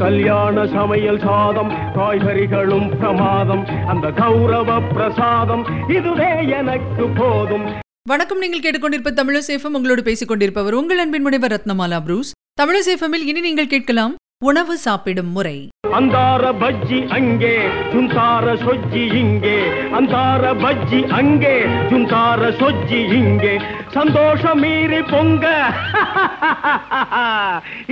கல்யாண சமையல் சாதம், காய்கறிகளும் பிரமாதம், அந்த கௌரவ பிரசாதம் இதுவே எனக்கு போதும். வணக்கம், நீங்கள் கேட்டுக்கொண்டிருப்ப தமிழசேஃபம். உங்களோடு பேசிக் கொண்டிருப்பவர் உங்கள் அன்பின் முனைவர் ரத்னமாலா ப்ரூஸ். தமிழசேஃபமில் இனி நீங்கள் கேட்கலாம் உணவு சாப்பிடும் முறை. அந்தார பஜ்ஜி அங்கே, சுந்தார சொஜ்ஜி இங்கே, அந்தார பஜ்ஜி அங்கே, சுந்தார சொஜ்ஜி இங்கே, சந்தோஷம் மீறி பொங்க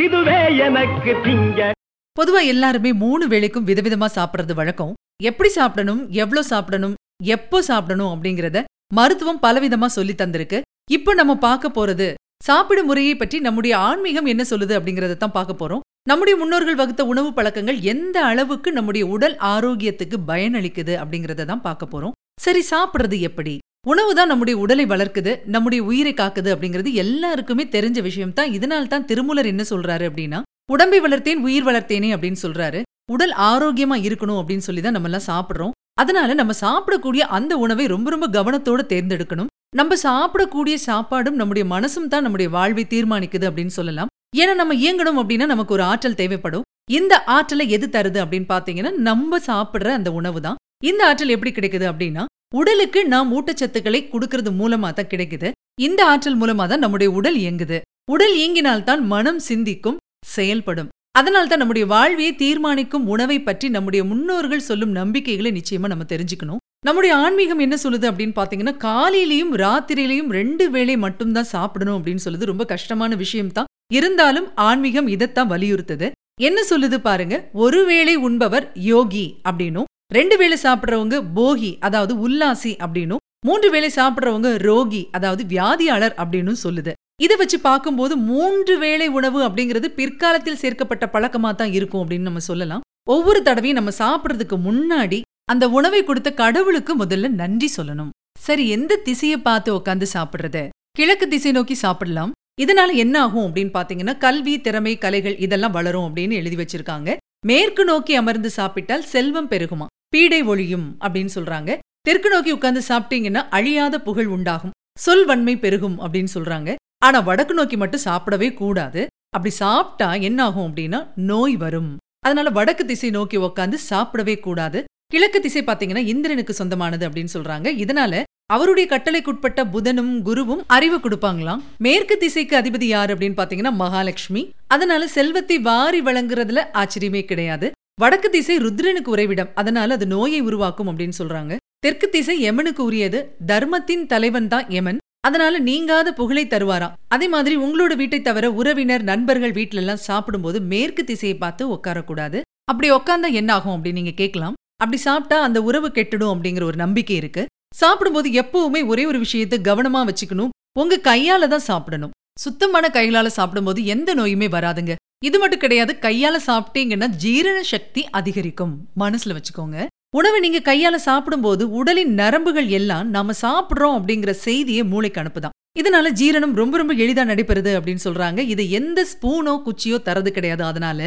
இதுவே எனக்கு திங்க. பொதுவா எல்லாருமே 3 வேளைக்கும் விதவிதமா சாப்பிடறது வழக்கம். எப்படி சாப்பிடணும், எவ்வளவு சாப்பிடணும், எப்போ சாப்பிடணும் அப்படிங்கறத மருத்துவம் பலவிதமா சொல்லி தந்திருக்கு. இப்ப நம்ம பார்க்க போறது சாப்பிடும் முறையை பற்றி நம்முடைய ஆன்மீகம் என்ன சொல்லுது அப்படிங்கறத தான் பார்க்க போறோம். நம்முடைய முன்னோர்கள் வகுத்த உணவு பழக்கங்கள் எந்த அளவுக்கு நம்முடைய உடல் ஆரோக்கியத்துக்கு பயனளிக்குது அப்படிங்கறத தான் பார்க்க போறோம். சரி, சாப்பிட்றது எப்படி? உணவுதான் நம்முடைய உடலை வளர்க்குது, நம்முடைய உயிரை காக்குது அப்படிங்கிறது எல்லாருக்குமே தெரிஞ்ச விஷயம் தான். இதனால்தான் திருமூலர் என்ன சொல்றாரு அப்படின்னா, உடம்பை வளர்த்தேன் உயிர் வளர்த்தேனே அப்படின்னு சொல்றாரு. உடல் ஆரோக்கியமா இருக்கணும் அப்படின்னு சொல்லிதான் நம்ம எல்லாம் சாப்பிடுறோம். அதனால நம்ம சாப்பிடக்கூடிய அந்த உணவை ரொம்ப ரொம்ப கவனத்தோட தேர்ந்தெடுக்கணும். நம்ம சாப்பிடக்கூடிய சாப்பாடும் நம்முடைய மனசும் தான் நம்முடைய வாழ்வை தீர்மானிக்குது அப்படின்னு சொல்லலாம். ஏன்னா நம்ம இயங்கணும் அப்படின்னா நமக்கு ஒரு ஆற்றல் தேவைப்படும். இந்த ஆற்றலை எது தருது அப்படின்னு பாத்தீங்கன்னா நம்ம சாப்பிடுற அந்த உணவு தான். இந்த ஆற்றல் எப்படி கிடைக்குது அப்படின்னா உடலுக்கு நாம் ஊட்டச்சத்துக்களை கொடுக்கறது மூலமா தான் கிடைக்குது. இந்த ஆற்றல் மூலமா தான் நம்முடைய உடல் இயங்குது. உடல் இயங்கினால்தான் மனம் சிந்திக்கும், செயல்படும். அதனால்தான் நம்முடைய வாழ்வியை தீர்மானிக்கும் உணவை பற்றி நம்முடைய முன்னோர்கள் சொல்லும் நம்பிக்கைகளை நிச்சயமா நம்ம தெரிஞ்சுக்கணும். நம்முடைய ஆன்மீகம் என்ன சொல்லுது அப்படின்னு பாத்தீங்கன்னா காலையிலையும் ராத்திரியிலையும் 2 வேளை மட்டும்தான் சாப்பிடணும் அப்படின்னு சொல்லுது. ரொம்ப கஷ்டமான விஷயம்தான், இருந்தாலும் ஆன்மீகம் இதைத்தான் வலியுறுத்துது. என்ன சொல்லுது பாருங்க, 1 வேளை உண்பவர் யோகி அப்படின்னும், 2 வேளை சாப்பிட்றவங்க போகி அதாவது உல்லாசி அப்படின்னும், 3 வேளை சாப்பிட்றவங்க ரோகி அதாவது வியாதியாளர் அப்படின்னு சொல்லுது. இதை வச்சு பார்க்கும்போது 3 வேளை உணவு அப்படிங்கிறது பிற்காலத்தில் சேர்க்கப்பட்ட பழக்கமா தான் இருக்கும் அப்படின்னு நம்ம சொல்லலாம். ஒவ்வொரு தடவையும் நம்ம சாப்பிட்றதுக்கு முன்னாடி அந்த உணவை கொடுத்த கடவுளுக்கு முதல்ல நன்றி சொல்லணும். சரி, எந்த திசையை பார்த்து உட்காந்து சாப்பிட்றது? கிழக்கு திசை நோக்கி சாப்பிடலாம். இதனால என்ன ஆகும் அப்படின்னு பாத்தீங்கன்னா கல்வி, திறமை, கலைகள் இதெல்லாம் வளரும் அப்படின்னு எழுதி வச்சிருக்காங்க. மேற்கு நோக்கி அமர்ந்து சாப்பிட்டால் செல்வம் பெருகுமா, பீடை ஒழியும் அப்படின்னு சொல்றாங்க. தெற்கு நோக்கி உட்கார்ந்து சாப்பிட்டீங்கன்னா அழியாத புகழ் உண்டாகும், சொல்வன்மை பெருகும் அப்படின்னு சொல்றாங்க. ஆனா வடக்கு நோக்கி மட்டும் சாப்பிடவே கூடாது. அப்படி சாப்பிட்டா என்ன ஆகும் அப்படின்னா நோய் வரும். அதனால வடக்கு திசை நோக்கி உட்காந்து சாப்பிடவே கூடாது. கிழக்கு திசை பாத்தீங்கன்னா இந்திரனுக்கு சொந்தமானது அப்படின்னு சொல்றாங்க. இதனால அவருடைய கட்டளைக்குட்பட்ட புதனும் குருவும் அறிவு கொடுப்பாங்களாம். மேற்கு திசைக்கு அதிபதி யார் அப்படின்னு பாத்தீங்கன்னா மகாலட்சுமி. அதனால செல்வத்தை வாரி வழங்குறதுல ஆச்சரியமே கிடையாது. வடக்கு திசை ருத்ரனுக்கு உறைவிடம், அதனால அது நோயை உருவாக்கும் அப்படின்னு சொல்றாங்க. தெற்கு திசை யமனுக்கு உரியது, தர்மத்தின் தலைவன் தான் யமன், அதனால நீங்காத புகழை தருவாராம். அதே மாதிரி உங்களோட வீட்டை தவிர உறவினர், நண்பர்கள் வீட்டுல எல்லாம் சாப்பிடும்போது மேற்கு திசையை பார்த்து உட்காரக்கூடாது. அப்படி உட்கார்ந்தா என்ன ஆகும் அப்படின்னு நீங்க கேட்கலாம். அப்படி சாப்பிட்டா அந்த உறவு கெட்டுடும் அப்படிங்கிற ஒரு நம்பிக்கை இருக்கு. சாப்பிடும்போது எப்பவுமே ஒரே ஒரு விஷயத்தை கவனமா வச்சுக்கணும், உங்க கையால தான் சாப்பிடணும். சுத்தமான கைகளால சாப்பிடும்போது எந்த நோயுமே வராதுங்க. இது மட்டும் கிடையாது, கையால சாப்பிட்டீங்கன்னா ஜீரண சக்தி அதிகரிக்கும், மனசுல வச்சுக்கோங்க. உணவை நீங்க கையால சாப்பிடும்போது உடலின் நரம்புகள் எல்லாம் நாம சாப்பிடுறோம் அப்படிங்கிற செய்தியை மூளைக்கு அனுப்புதான். இதனால ஜீரணம் ரொம்ப ரொம்ப எளிதா நடைபெறுது அப்படின்னு சொல்றாங்க. இது எந்த ஸ்பூனோ குச்சியோ தரது கிடையாது. அதனால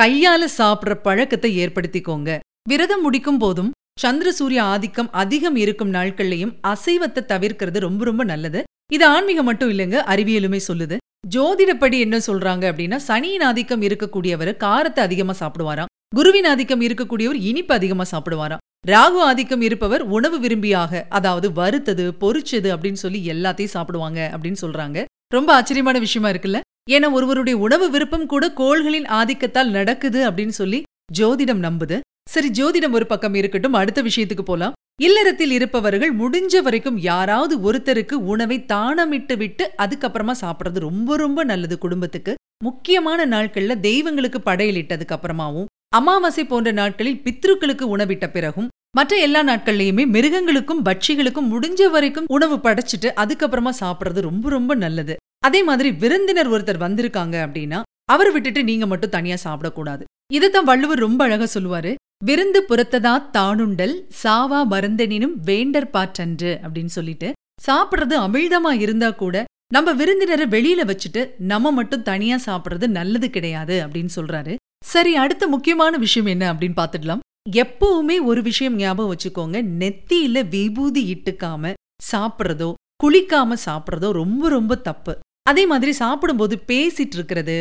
கையால சாப்பிடுற பழக்கத்தை ஏற்படுத்திக்கோங்க. விரதம் முடிக்கும் போதும் சந்திர சூரிய ஆதிக்கம் அதிகம் இருக்கும் நாட்கள்லயும் அசைவத்தை தவிர்க்கிறது ரொம்ப ரொம்ப நல்லது. இது ஆன்மீகம் மட்டும் இல்லைங்க, அறிவியலுமே சொல்லுது. ஜோதிடப்படி என்ன சொல்றாங்க அப்படின்னா சனியின் ஆதிக்கம் இருக்கக்கூடியவர் காரத்தை அதிகமா சாப்பிடுவாராம், குருவின் ஆதிக்கம் இருக்கக்கூடியவர் இனிப்பு அதிகமா சாப்பிடுவாராம், ராகு ஆதிக்கம் இருப்பவர் உணவு விரும்பியாக அதாவது வறுத்தது, பொரிச்சது அப்படின்னு சொல்லி எல்லாத்தையும் சாப்பிடுவாங்க அப்படின்னு சொல்றாங்க. ரொம்ப ஆச்சரியமான விஷயமா இருக்குல்ல? ஏன்னா ஒருவருடைய உணவு விருப்பம் கூட கோள்களின் ஆதிக்கத்தால் நடக்குது அப்படின்னு சொல்லி ஜோதிடம் நம்புது. சரி, ஜோதிடம் ஒரு பக்கம் இருக்கட்டும், அடுத்த விஷயத்துக்கு போலாம். இல்லறத்தில் இருப்பவர்கள் முடிஞ்ச வரைக்கும் யாராவது ஒருத்தருக்கு உணவை தானமிட்டு விட்டு அதுக்கப்புறமா சாப்பிட்றது ரொம்ப ரொம்ப நல்லது. குடும்பத்துக்கு முக்கியமான நாட்கள்ல தெய்வங்களுக்கு படையலிட்டதுக்கு அப்புறமாவும், அமாவாசை போன்ற நாட்களில் பித்ருக்களுக்கு உணவிட்ட பிறகும், மற்ற எல்லா நாட்கள்லயுமே மிருகங்களுக்கும் பட்சிகளுக்கும் முடிஞ்ச வரைக்கும் உணவு படைச்சிட்டு அதுக்கப்புறமா சாப்பிட்றது ரொம்ப ரொம்ப நல்லது. அதே மாதிரி விருந்தினர் ஒருத்தர் வந்திருக்காங்க அப்படின்னா அவரை விட்டுட்டு நீங்க மட்டும் தனியா சாப்பிடக்கூடாது. இதைத்தான் வள்ளுவர் ரொம்ப அழகா சொல்லுவாரு, விருந்து புறத்ததா தானுண்டல் சாவா மருந்தனினும் வேண்டற் பாற்றன்று அப்படின்னு சொல்லிட்டு. சாப்பிட்றது அமிழ்தமா இருந்தா கூட நம்ம விருந்தினரை வெளியில வச்சுட்டு நம்ம மட்டும் தனியா சாப்பிட்றது நல்லது கிடையாது அப்படின்னு சொல்றாரு. சரி, அடுத்த முக்கியமான விஷயம் என்ன அப்படின்னு பாத்துடலாம். எப்பவுமே ஒரு விஷயம் ஞாபகம் வச்சுக்கோங்க, நெத்தியில விபூதி இட்டுக்காம சாப்பிட்றதோ குளிக்காம சாப்பிட்றதோ ரொம்ப ரொம்ப தப்பு. அதே மாதிரி சாப்பிடும்போது பேசிட்டு இருக்கிறது,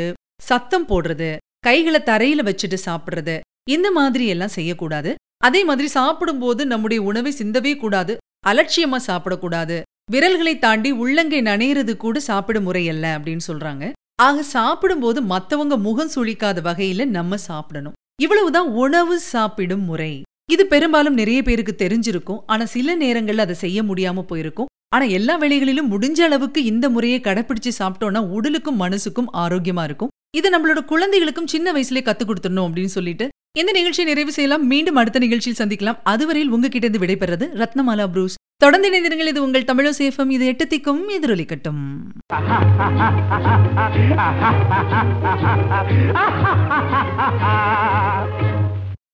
சத்தம் போடுறது, கைகளை தரையில வச்சுட்டு சாப்பிடுறது, இந்த மாதிரி எல்லாம் செய்யக்கூடாது. அதே மாதிரி சாப்பிடும்போது நம்முடைய உணவை சிந்தவே கூடாது, அலட்சியமா சாப்பிடக்கூடாது. விரல்களை தாண்டி உள்ளங்கை நனையிறது கூட சாப்பிடும் முறை அல்ல அப்படின்னு சொல்றாங்க. ஆக சாப்பிடும்போது மற்றவங்க முகம் சுழிக்காத வகையில நம்ம சாப்பிடணும். இவ்வளவுதான் உணவு சாப்பிடும் முறை. இது பெரும்பாலும் நிறைய பேருக்கு தெரிஞ்சிருக்கும், ஆனா சில நேரங்கள்ல அதை செய்ய முடியாம போயிருக்கும். ஆனா எல்லா வேளைகளிலும் முடிஞ்ச அளவுக்கு இந்த முறையை கடைபிடிச்சு சாப்பிட்டோம்னா உடலுக்கும் மனசுக்கும் ஆரோக்கியமா இருக்கும். இது நம்மளோட குழந்தைகளுக்கும் சின்ன வயசுலயே கத்து கொடுத்துடணும் அப்படின்னு சொல்லிட்டு இந்த நிகழ்ச்சியை நிறைவு செய்யலாம். மீண்டும் அடுத்த நிகழ்ச்சியில் சந்திக்கலாம். அதுவரையில் உங்ககிட்ட இருந்து விடைபெறுறது ரத்னமாலா ப்ரூஸ். தொடர்ந்து இணைந்திருங்கள். இது உங்கள் தமிழசேஃபம். இது எட்டத்திக்கும் எதிரொலிக்கட்டும்.